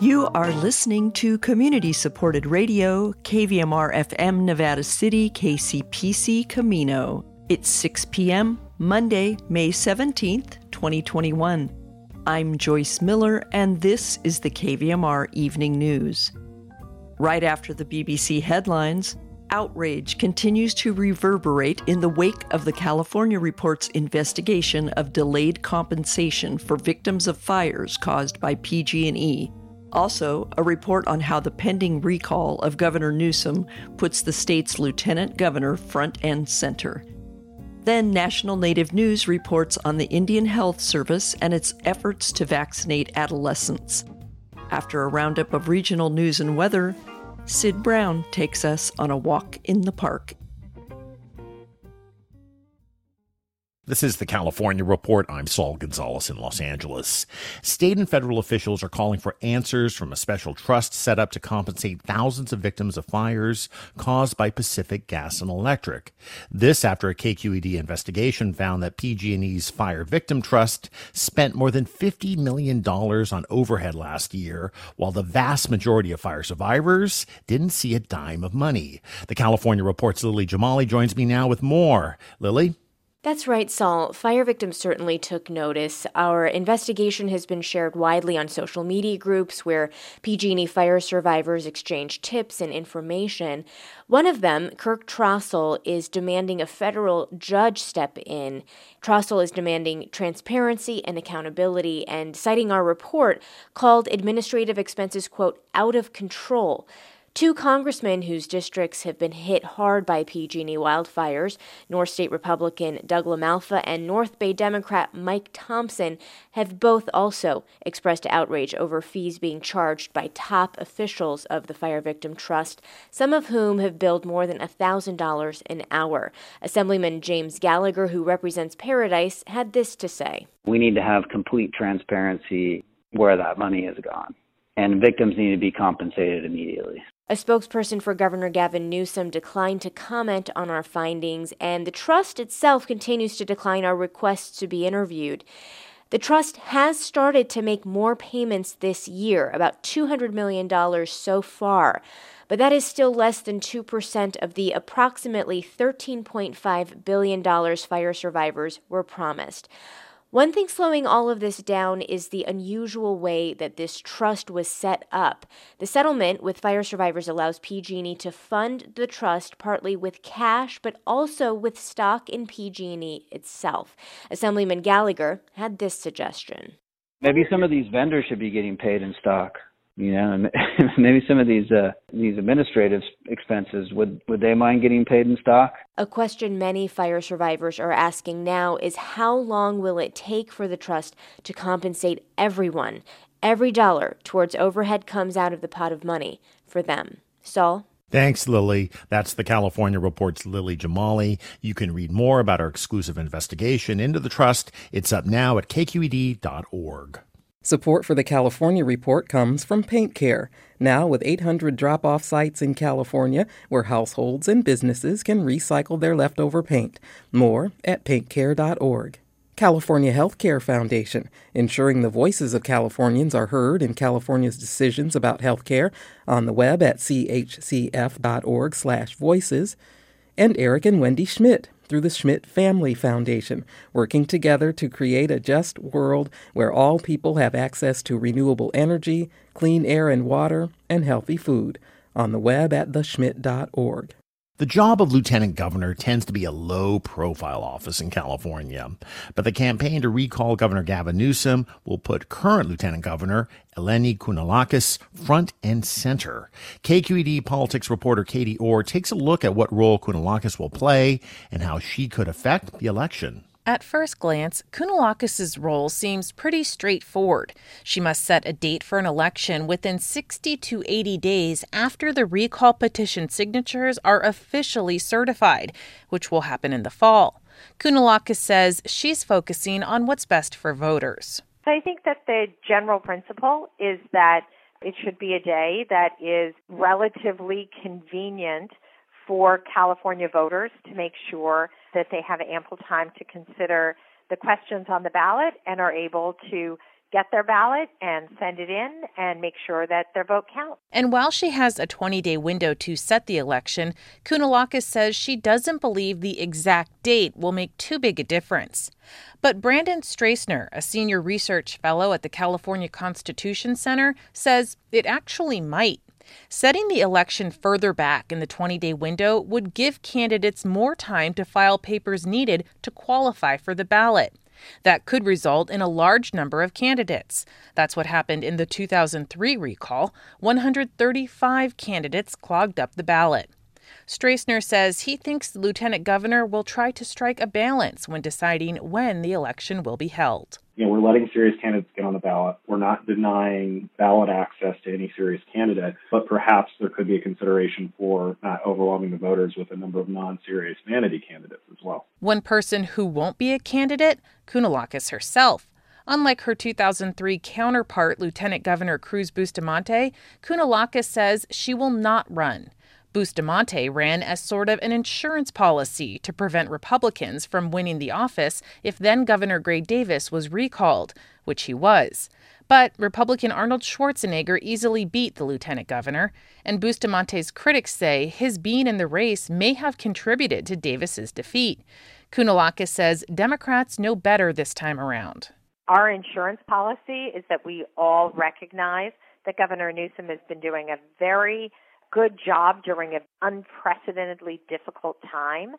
You are listening to community-supported radio, KVMR-FM, Nevada City, KCPC, Camino. It's 6 p.m., Monday, May 17th, 2021. I'm Joyce Miller, and this is the KVMR Evening News. Right after the BBC headlines, outrage continues to reverberate in the wake of the California Report's investigation of delayed compensation for victims of fires caused by PG&E. Also, a report on how the pending recall of Governor Newsom puts the state's lieutenant governor front and center. Then, National Native News reports on the Indian Health Service and its efforts to vaccinate adolescents. After a roundup of regional news and weather, Sid Brown takes us on a walk in the park. This is the California Report. I'm Saul Gonzalez in Los Angeles. State and federal officials are calling for answers from a special trust set up to compensate thousands of victims of fires caused by Pacific Gas and Electric. This after a KQED investigation found that PG&E's Fire Victim Trust spent more than $50 million on overhead last year, while the vast majority of fire survivors didn't see a dime of money. The California Report's Lily Jamali joins me now with more. Lily? That's right, Saul. Fire victims certainly took notice. Our investigation has been shared widely on social media groups where PG&E fire survivors exchange tips and information. One of them, Kirk Trosclair, is demanding a federal judge step in. Trosclair is demanding transparency and accountability and, citing our report, called administrative expenses, quote, out of control. Two congressmen whose districts have been hit hard by PG&E wildfires, North State Republican Doug LaMalfa and North Bay Democrat Mike Thompson, have both also expressed outrage over fees being charged by top officials of the Fire Victim Trust, some of whom have billed more than $1,000 an hour. Assemblyman James Gallagher, who represents Paradise, had this to say. We need to have complete transparency where that money has gone, and victims need to be compensated immediately. A spokesperson for Governor Gavin Newsom declined to comment on our findings, and the trust itself continues to decline our requests to be interviewed. The trust has started to make more payments this year, about $200 million so far, but that is still less than 2% of the approximately $13.5 billion fire survivors were promised. One thing slowing all of this down is the unusual way that this trust was set up. The settlement with fire survivors allows PG&E to fund the trust partly with cash, but also with stock in PG&E itself. Assemblyman Gallagher had this suggestion. Maybe some of these vendors should be getting paid in stock. You know, and maybe some of these administrative expenses, would they mind getting paid in stock? A question many fire survivors are asking now is how long will it take for the trust to compensate everyone? Every dollar towards overhead comes out of the pot of money for them. Saul? Thanks, Lily. That's the California Report's Lily Jamali. You can read more about our exclusive investigation into the trust. It's up now at kqed.org. Support for the California Report comes from Paint Care, now with 800 drop-off sites in California where households and businesses can recycle their leftover paint. More at paintcare.org. California Health Care Foundation, ensuring the voices of Californians are heard in California's decisions about health care, on the web at chcf.org/voices, and Eric and Wendy Schmidt, through the Schmidt Family Foundation, working together to create a just world where all people have access to renewable energy, clean air and water, and healthy food. On the web at theschmidt.org. The job of lieutenant governor tends to be a low-profile office in California, but the campaign to recall Governor Gavin Newsom will put current lieutenant governor Eleni Kounalakis front and center. KQED politics reporter Katie Orr takes a look at what role Kounalakis will play and how she could affect the election. At first glance, Kounalakis' role seems pretty straightforward. She must set a date for an election within 60 to 80 days after the recall petition signatures are officially certified, which will happen in the fall. Kounalakis says she's focusing on what's best for voters. So I think that the general principle is that it should be a day that is relatively convenient for California voters to make sure that they have ample time to consider the questions on the ballot and are able to get their ballot and send it in and make sure that their vote counts. And while she has a 20-day window to set the election, Kounalakis says she doesn't believe the exact date will make too big a difference. But Brandon Strassner, a senior research fellow at the California Constitution Center, says it actually might. Setting the election further back in the 20-day window would give candidates more time to file papers needed to qualify for the ballot. That could result in a large number of candidates. That's what happened in the 2003 recall. 135 candidates clogged up the ballot. Strassner says he thinks the lieutenant governor will try to strike a balance when deciding when the election will be held. We're letting serious candidates get on the ballot. We're not denying ballot access to any serious candidate, but perhaps there could be a consideration for not overwhelming the voters with a number of non-serious vanity candidates as well. One person who won't be a candidate, Kounalakis herself. Unlike her 2003 counterpart, Lieutenant Governor Cruz Bustamante, Kounalakis says she will not run. Bustamante ran as sort of an insurance policy to prevent Republicans from winning the office if then-Governor Gray Davis was recalled, which he was. But Republican Arnold Schwarzenegger easily beat the lieutenant governor, and Bustamante's critics say his being in the race may have contributed to Davis's defeat. Kounalakis says Democrats know better this time around. Our insurance policy is that we all recognize that Governor Newsom has been doing a very good job during an unprecedentedly difficult time,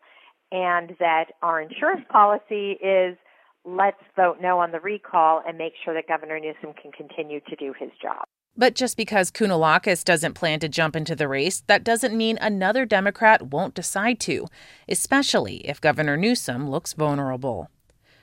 and that our insurance policy is let's vote no on the recall and make sure that Governor Newsom can continue to do his job. But just because Kounalakis doesn't plan to jump into the race, that doesn't mean another Democrat won't decide to, especially if Governor Newsom looks vulnerable.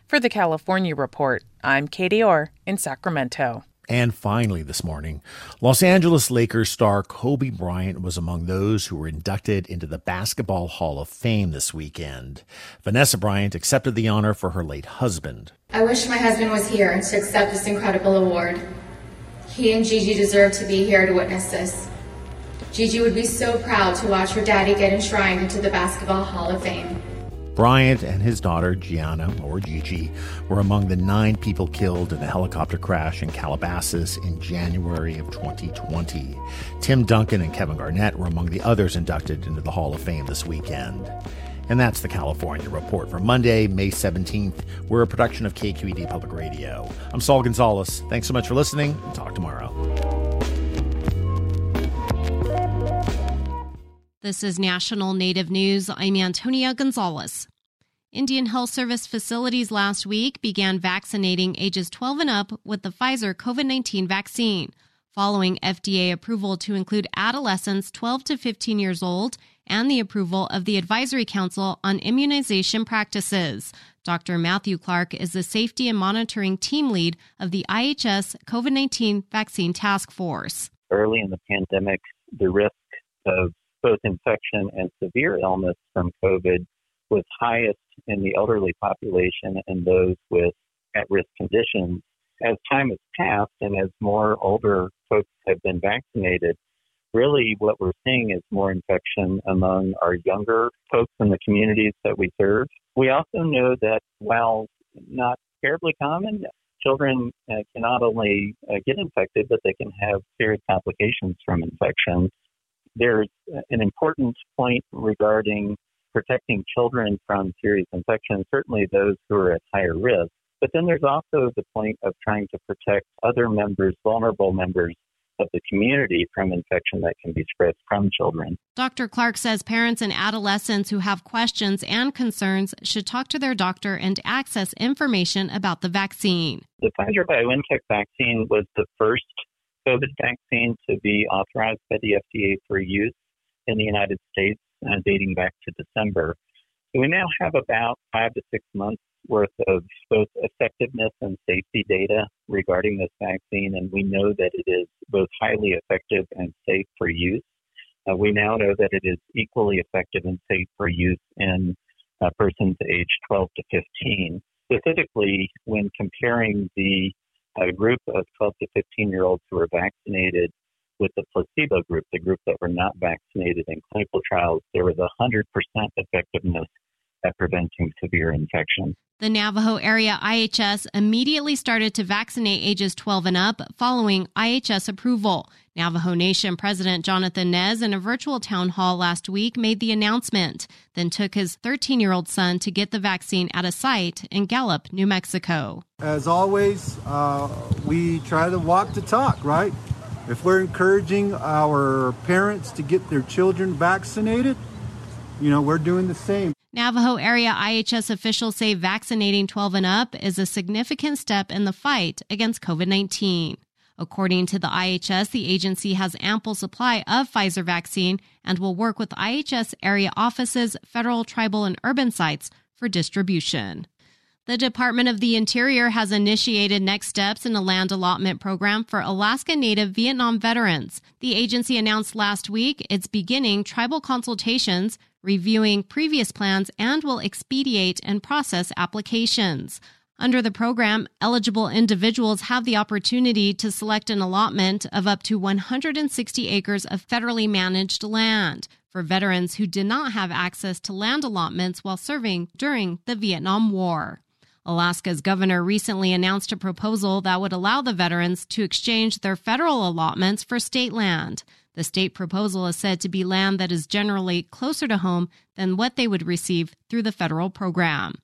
For the California Report, I'm Katie Orr in Sacramento. And finally this morning, Los Angeles Lakers star Kobe Bryant was among those who were inducted into the Basketball Hall of Fame this weekend. Vanessa Bryant accepted the honor for her late husband. I wish my husband was here to accept this incredible award. He and Gigi deserve to be here to witness this. Gigi would be so proud to watch her daddy get enshrined into the Basketball Hall of Fame. Bryant and his daughter, Gianna, or Gigi, were among the 9 people killed in a helicopter crash in Calabasas in January of 2020. Tim Duncan and Kevin Garnett were among the others inducted into the Hall of Fame this weekend. And that's the California Report for Monday, May 17th. We're a production of KQED Public Radio. I'm Saul Gonzalez. Thanks so much for listening, and talk tomorrow. This is National Native News. I'm Antonia Gonzalez. Indian Health Service facilities last week began vaccinating ages 12 and up with the Pfizer COVID-19 vaccine, following FDA approval to include adolescents 12 to 15 years old and the approval of the Advisory Council on Immunization Practices. Dr. Matthew Clark is the Safety and Monitoring Team Lead of the IHS COVID-19 Vaccine Task Force. Early in the pandemic, the risk of both infection and severe illness from COVID was highest in the elderly population and those with at-risk conditions. As time has passed and as more older folks have been vaccinated, really what we're seeing is more infection among our younger folks in the communities that we serve. We also know that while not terribly common, children can not only get infected, but they can have serious complications from infection. There's an important point regarding protecting children from serious infection, certainly those who are at higher risk. But then there's also the point of trying to protect other members, vulnerable members of the community from infection that can be spread from children. Dr. Clark says parents and adolescents who have questions and concerns should talk to their doctor and access information about the vaccine. The Pfizer-BioNTech vaccine was the first COVID vaccine to be authorized by the FDA for use in the United States, dating back to December. So we now have about 5 to 6 months worth of both effectiveness and safety data regarding this vaccine, and we know that it is both highly effective and safe for use. We now know that it is equally effective and safe for use in persons aged 12 to 15. Specifically, when comparing the a group of 12 to 15-year-olds who were vaccinated with the placebo group, the group that were not vaccinated in clinical trials, there was 100% effectiveness at preventing severe infection. The Navajo area IHS immediately started to vaccinate ages 12 and up following IHS approval. Navajo Nation President Jonathan Nez in a virtual town hall last week made the announcement, then took his 13-year-old son to get the vaccine at a site in Gallup, New Mexico. As always, we try to walk the talk, right? If we're encouraging our parents to get their children vaccinated, you know, we're doing the same. Navajo area IHS officials say vaccinating 12 and up is a significant step in the fight against COVID-19. According to the IHS, the agency has ample supply of Pfizer vaccine and will work with IHS area offices, federal, tribal, and urban sites for distribution. The Department of the Interior has initiated next steps in a land allotment program for Alaska Native Vietnam veterans. The agency announced last week it's beginning tribal consultations, reviewing previous plans, and will expedite and process applications. Under the program, eligible individuals have the opportunity to select an allotment of up to 160 acres of federally managed land for veterans who did not have access to land allotments while serving during the Vietnam War. Alaska's governor recently announced a proposal that would allow the veterans to exchange their federal allotments for state land. The state proposal is said to be land that is generally closer to home than what they would receive through the federal program.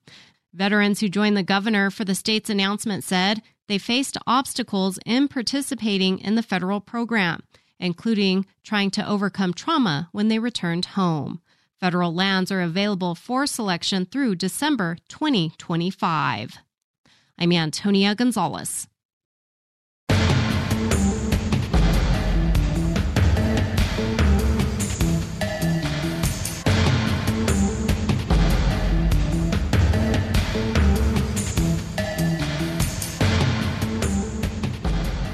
Veterans who joined the governor for the state's announcement said they faced obstacles in participating in the federal program, including trying to overcome trauma when they returned home. Federal lands are available for selection through December 2025. I'm Antonia Gonzalez.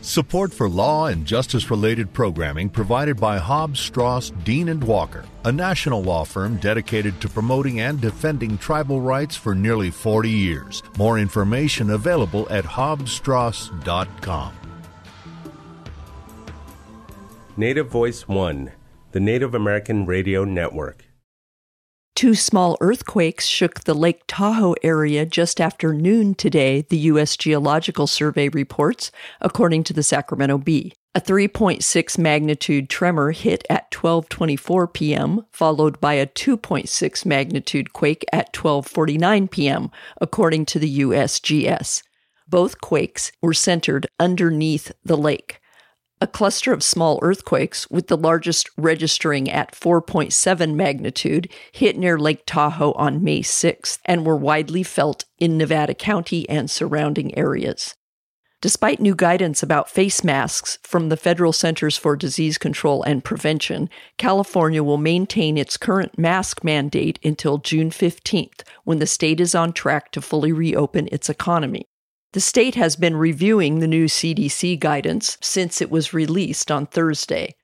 Support for law and justice-related programming provided by Hobbs, Strauss, Dean & Walker, a national law firm dedicated to promoting and defending tribal rights for nearly 40 years. More information available at hobbsstrauss.com. Native Voice One, the Native American Radio Network. Two small earthquakes shook the Lake Tahoe area just after noon today, the U.S. Geological Survey reports, according to the Sacramento Bee. A 3.6 magnitude tremor hit at 12:24 p.m., followed by a 2.6 magnitude quake at 12:49 p.m., according to the USGS. Both quakes were centered underneath the lake. A cluster of small earthquakes, with the largest registering at 4.7 magnitude, hit near Lake Tahoe on May 6th and were widely felt in Nevada County and surrounding areas. Despite new guidance about face masks from the Federal Centers for Disease Control and Prevention, California will maintain its current mask mandate until June 15th, when the state is on track to fully reopen its economy. The state has been reviewing the new CDC guidance since it was released on Thursday.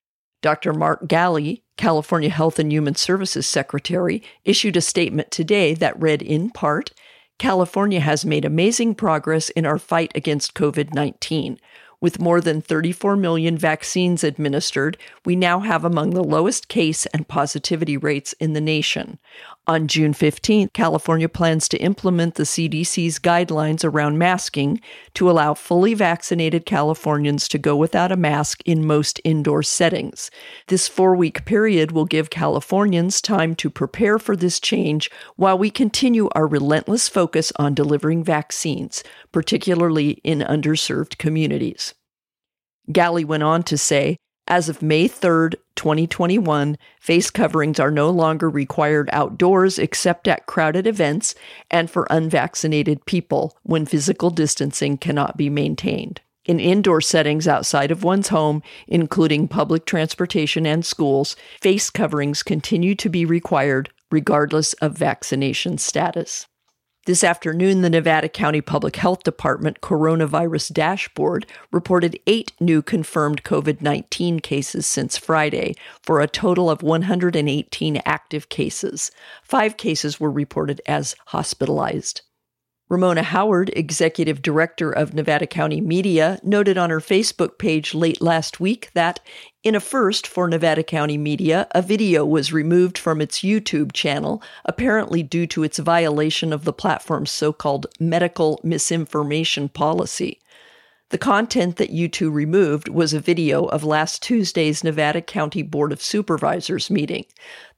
Dr. Mark Galley, California Health and Human Services Secretary, issued a statement today that read in part, "California has made amazing progress in our fight against COVID-19. With more than 34 million vaccines administered, we now have among the lowest case and positivity rates in the nation." On June 15th, California plans to implement the CDC's guidelines around masking to allow fully vaccinated Californians to go without a mask in most indoor settings. This 4-week period will give Californians time to prepare for this change while we continue our relentless focus on delivering vaccines, particularly in underserved communities. Galley went on to say, "As of May 3rd, 2021, face coverings are no longer required outdoors except at crowded events and for unvaccinated people when physical distancing cannot be maintained. In indoor settings outside of one's home, including public transportation and schools, face coverings continue to be required regardless of vaccination status." This afternoon, the Nevada County Public Health Department Coronavirus Dashboard reported 8 new confirmed COVID-19 cases since Friday, for a total of 118 active cases. 5 cases were reported as hospitalized. Ramona Howard, executive director of Nevada County Media, noted on her Facebook page late last week that, in a first for Nevada County Media, a video was removed from its YouTube channel, apparently due to its violation of the platform's so-called medical misinformation policy. The content that YouTube removed was a video of last Tuesday's Nevada County Board of Supervisors meeting.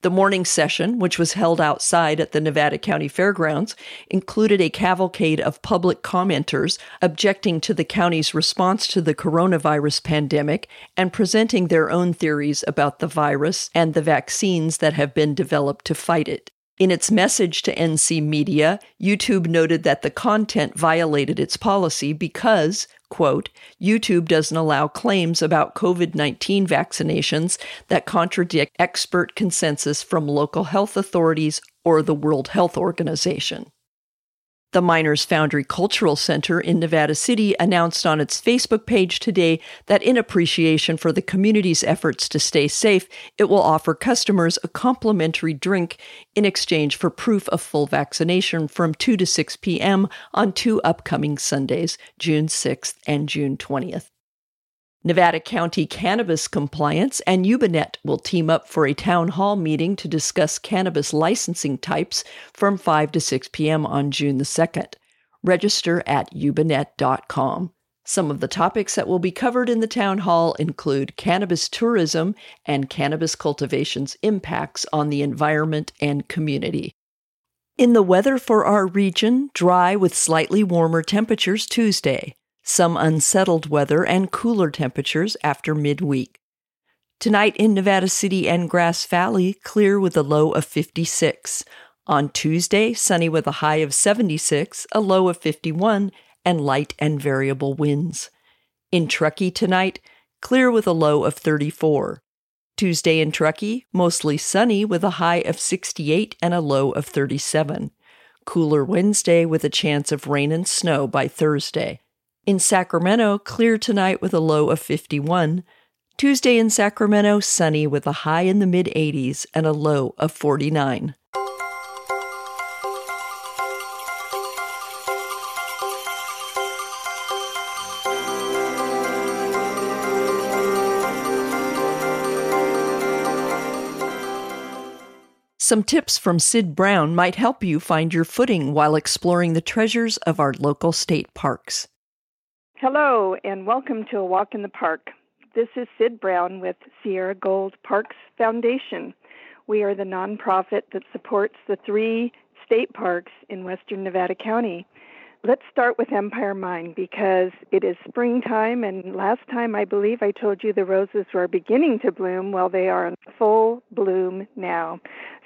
The morning session, which was held outside at the Nevada County Fairgrounds, included a cavalcade of public commenters objecting to the county's response to the coronavirus pandemic and presenting their own theories about the virus and the vaccines that have been developed to fight it. In its message to NC Media, YouTube noted that the content violated its policy because, quote, YouTube doesn't allow claims about COVID-19 vaccinations that contradict expert consensus from local health authorities or the World Health Organization. The Miners Foundry Cultural Center in Nevada City announced on its Facebook page today that in appreciation for the community's efforts to stay safe, it will offer customers a complimentary drink in exchange for proof of full vaccination from 2 to 6 p.m. on 2 upcoming Sundays, June 6th and June 20th. Nevada County Cannabis Compliance and Ubinet will team up for a town hall meeting to discuss cannabis licensing types from 5 to 6 p.m. on June the 2nd. Register at ubinet.com. Some of the topics that will be covered in the town hall include cannabis tourism and cannabis cultivation's impacts on the environment and community. In the weather for our region, dry with slightly warmer temperatures Tuesday. Some unsettled weather and cooler temperatures after midweek. Tonight in Nevada City and Grass Valley, clear with a low of 56. On Tuesday, sunny with a high of 76, a low of 51, and light and variable winds. In Truckee tonight, clear with a low of 34. Tuesday in Truckee, mostly sunny with a high of 68 and a low of 37. Cooler Wednesday with a chance of rain and snow by Thursday. In Sacramento, clear tonight with a low of 51. Tuesday in Sacramento, sunny with a high in the mid-80s and a low of 49. Some tips from Sid Brown might help you find your footing while exploring the treasures of our local state parks. Hello, and welcome to A Walk in the Park. This is Sid Brown with Sierra Gold Parks Foundation. We are the nonprofit that supports the 3 state parks in western Nevada County. Let's start with Empire Mine because it is springtime, and last time I believe I told you the roses were beginning to bloom. Well, they are in full bloom now.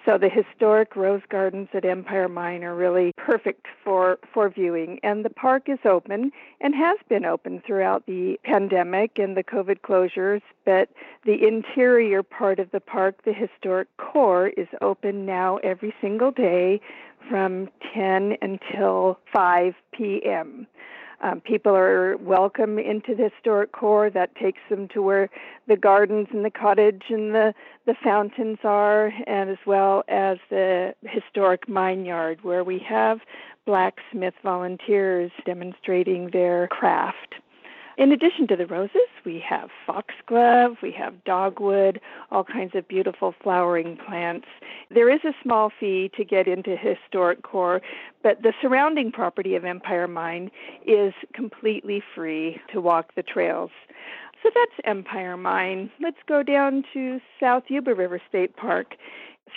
So the historic rose gardens at Empire Mine are really perfect for viewing. And the park is open and has been open throughout the pandemic and the COVID closures. But the interior part of the park, the historic core, is open now every single day from 10 until 5 p.m. People are welcome into the historic core. That takes them to where the gardens and the cottage and the fountains are, and as well as the historic mine yard, where we have blacksmith volunteers demonstrating their craft. In addition to the roses, we have foxglove, we have dogwood, all kinds of beautiful flowering plants. There is a small fee to get into historic core, but the surrounding property of Empire Mine is completely free to walk the trails. So that's Empire Mine. Let's go down to South Yuba River State Park.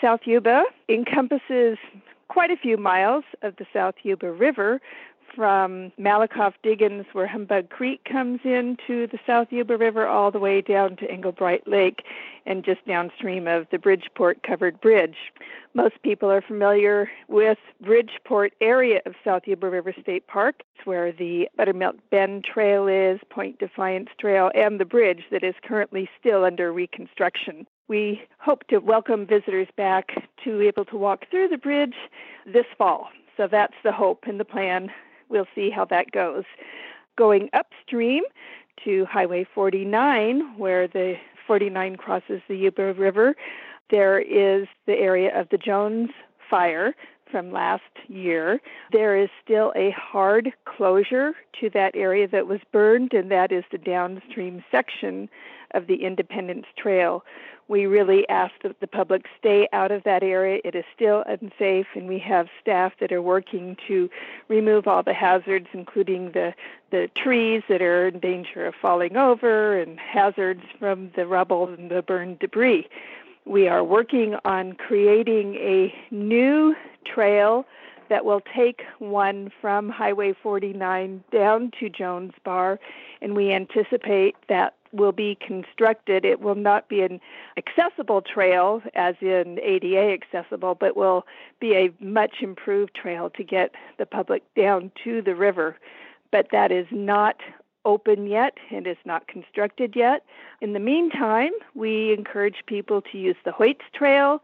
South Yuba encompasses quite a few miles of the South Yuba River, from Malakoff Diggins, where Humbug Creek comes in, to the South Yuba River, all the way down to Englebright Lake and just downstream of the Bridgeport Covered Bridge. Most people are familiar with Bridgeport area of South Yuba River State Park. It's where the Buttermilk Bend Trail is, Point Defiance Trail, and the bridge that is currently still under reconstruction. We hope to welcome visitors back to be able to walk through the bridge this fall. So that's the hope and the plan. We'll see how that goes. Going upstream to Highway 49, where the 49 crosses the Yuba River, there is the area of the Jones Fire from last year. There is still a hard closure to that area that was burned, and that is the downstream section of the Independence Trail. We really ask that the public stay out of that area. It is still unsafe, and we have staff that are working to remove all the hazards, including the trees that are in danger of falling over and hazards from the rubble and the burned debris. We are working on creating a new trail that will take one from Highway 49 down to Jones Bar, and we anticipate that will be constructed. It will not be an accessible trail, as in ADA accessible, but will be a much improved trail to get the public down to the river. But that is not open yet and is not constructed yet. In the meantime, we encourage people to use the Hoyts Trail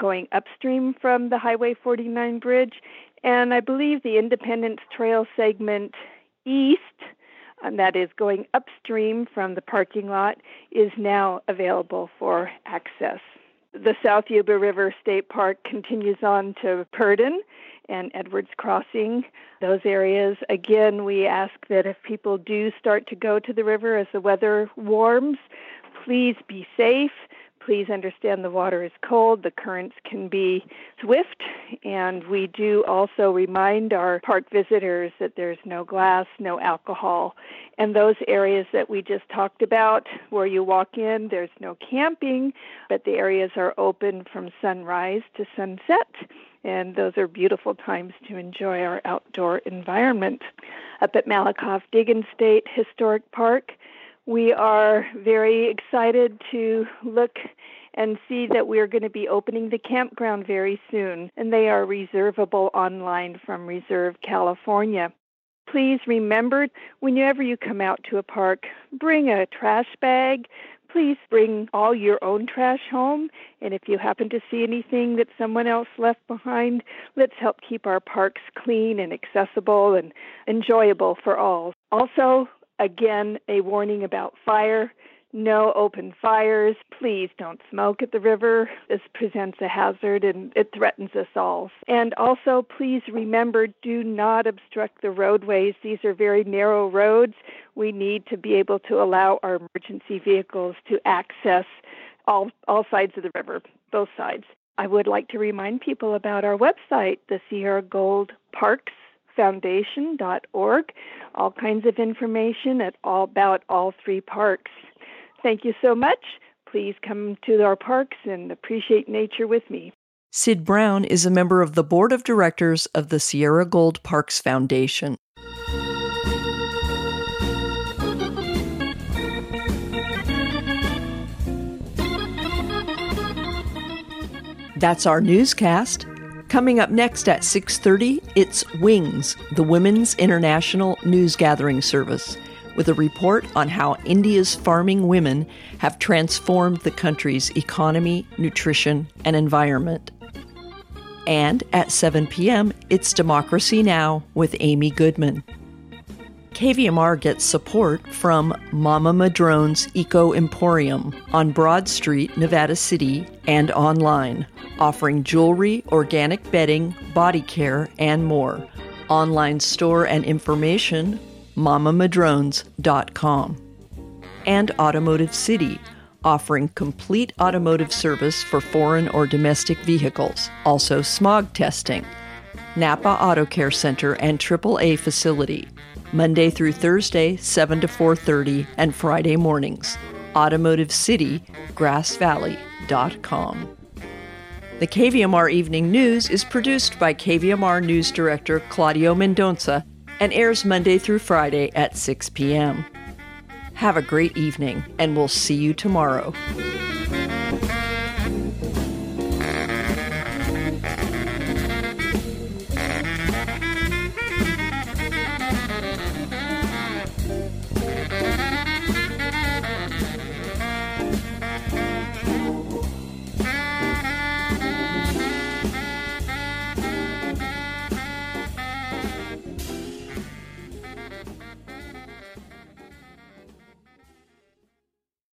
going upstream from the Highway 49 bridge, and I believe the Independence Trail segment east, and that is going upstream from the parking lot, is now available for access. The South Yuba River State Park continues on to Purdon and Edwards Crossing. Those areas, again, we ask that if people do start to go to the river as the weather warms, please be safe. Please understand the water is cold, the currents can be swift, and we do also remind our park visitors that there's no glass, no alcohol. And those areas that we just talked about, where you walk in, there's no camping, but the areas are open from sunrise to sunset, and those are beautiful times to enjoy our outdoor environment. Up at Malakoff Diggin State Historic Park, we are very excited to look and see that we're going to be opening the campground very soon, and they are reservable online from Reserve California. Please remember, whenever you come out to a park, bring a trash bag. Please bring all your own trash home, and if you happen to see anything that someone else left behind, let's help keep our parks clean and accessible and enjoyable for all. Also, again, a warning about fire. No open fires. Please don't smoke at the river. This presents a hazard and it threatens us all. And also, please remember, do not obstruct the roadways. These are very narrow roads. We need to be able to allow our emergency vehicles to access all sides of the river, both sides. I would like to remind people about our website, the Sierra Gold Parks Foundation.org. All kinds of information about all three parks. Thank you so much. Please come to our parks and appreciate nature with me. Sid Brown is a member of the board of directors of the Sierra Gold Parks Foundation. That's our newscast. Coming up next at 6:30, it's WINGS, the Women's International News Gathering Service, with a report on how India's farming women have transformed the country's economy, nutrition, and environment. And at 7 p.m., it's Democracy Now! With Amy Goodman. KVMR gets support from Mama Madrone's Eco Emporium on Broad Street, Nevada City, and online, offering jewelry, organic bedding, body care, and more. Online store and information, mamamadrones.com. And Automotive City, offering complete automotive service for foreign or domestic vehicles, also smog testing. Napa Auto Care Center and AAA facility, Monday through Thursday, 7 to 4:30, and Friday mornings. Automotive City, grassvalley.com. The KVMR Evening News is produced by KVMR News Director Claudio Mendonca and airs Monday through Friday at 6 p.m. Have a great evening, and we'll see you tomorrow.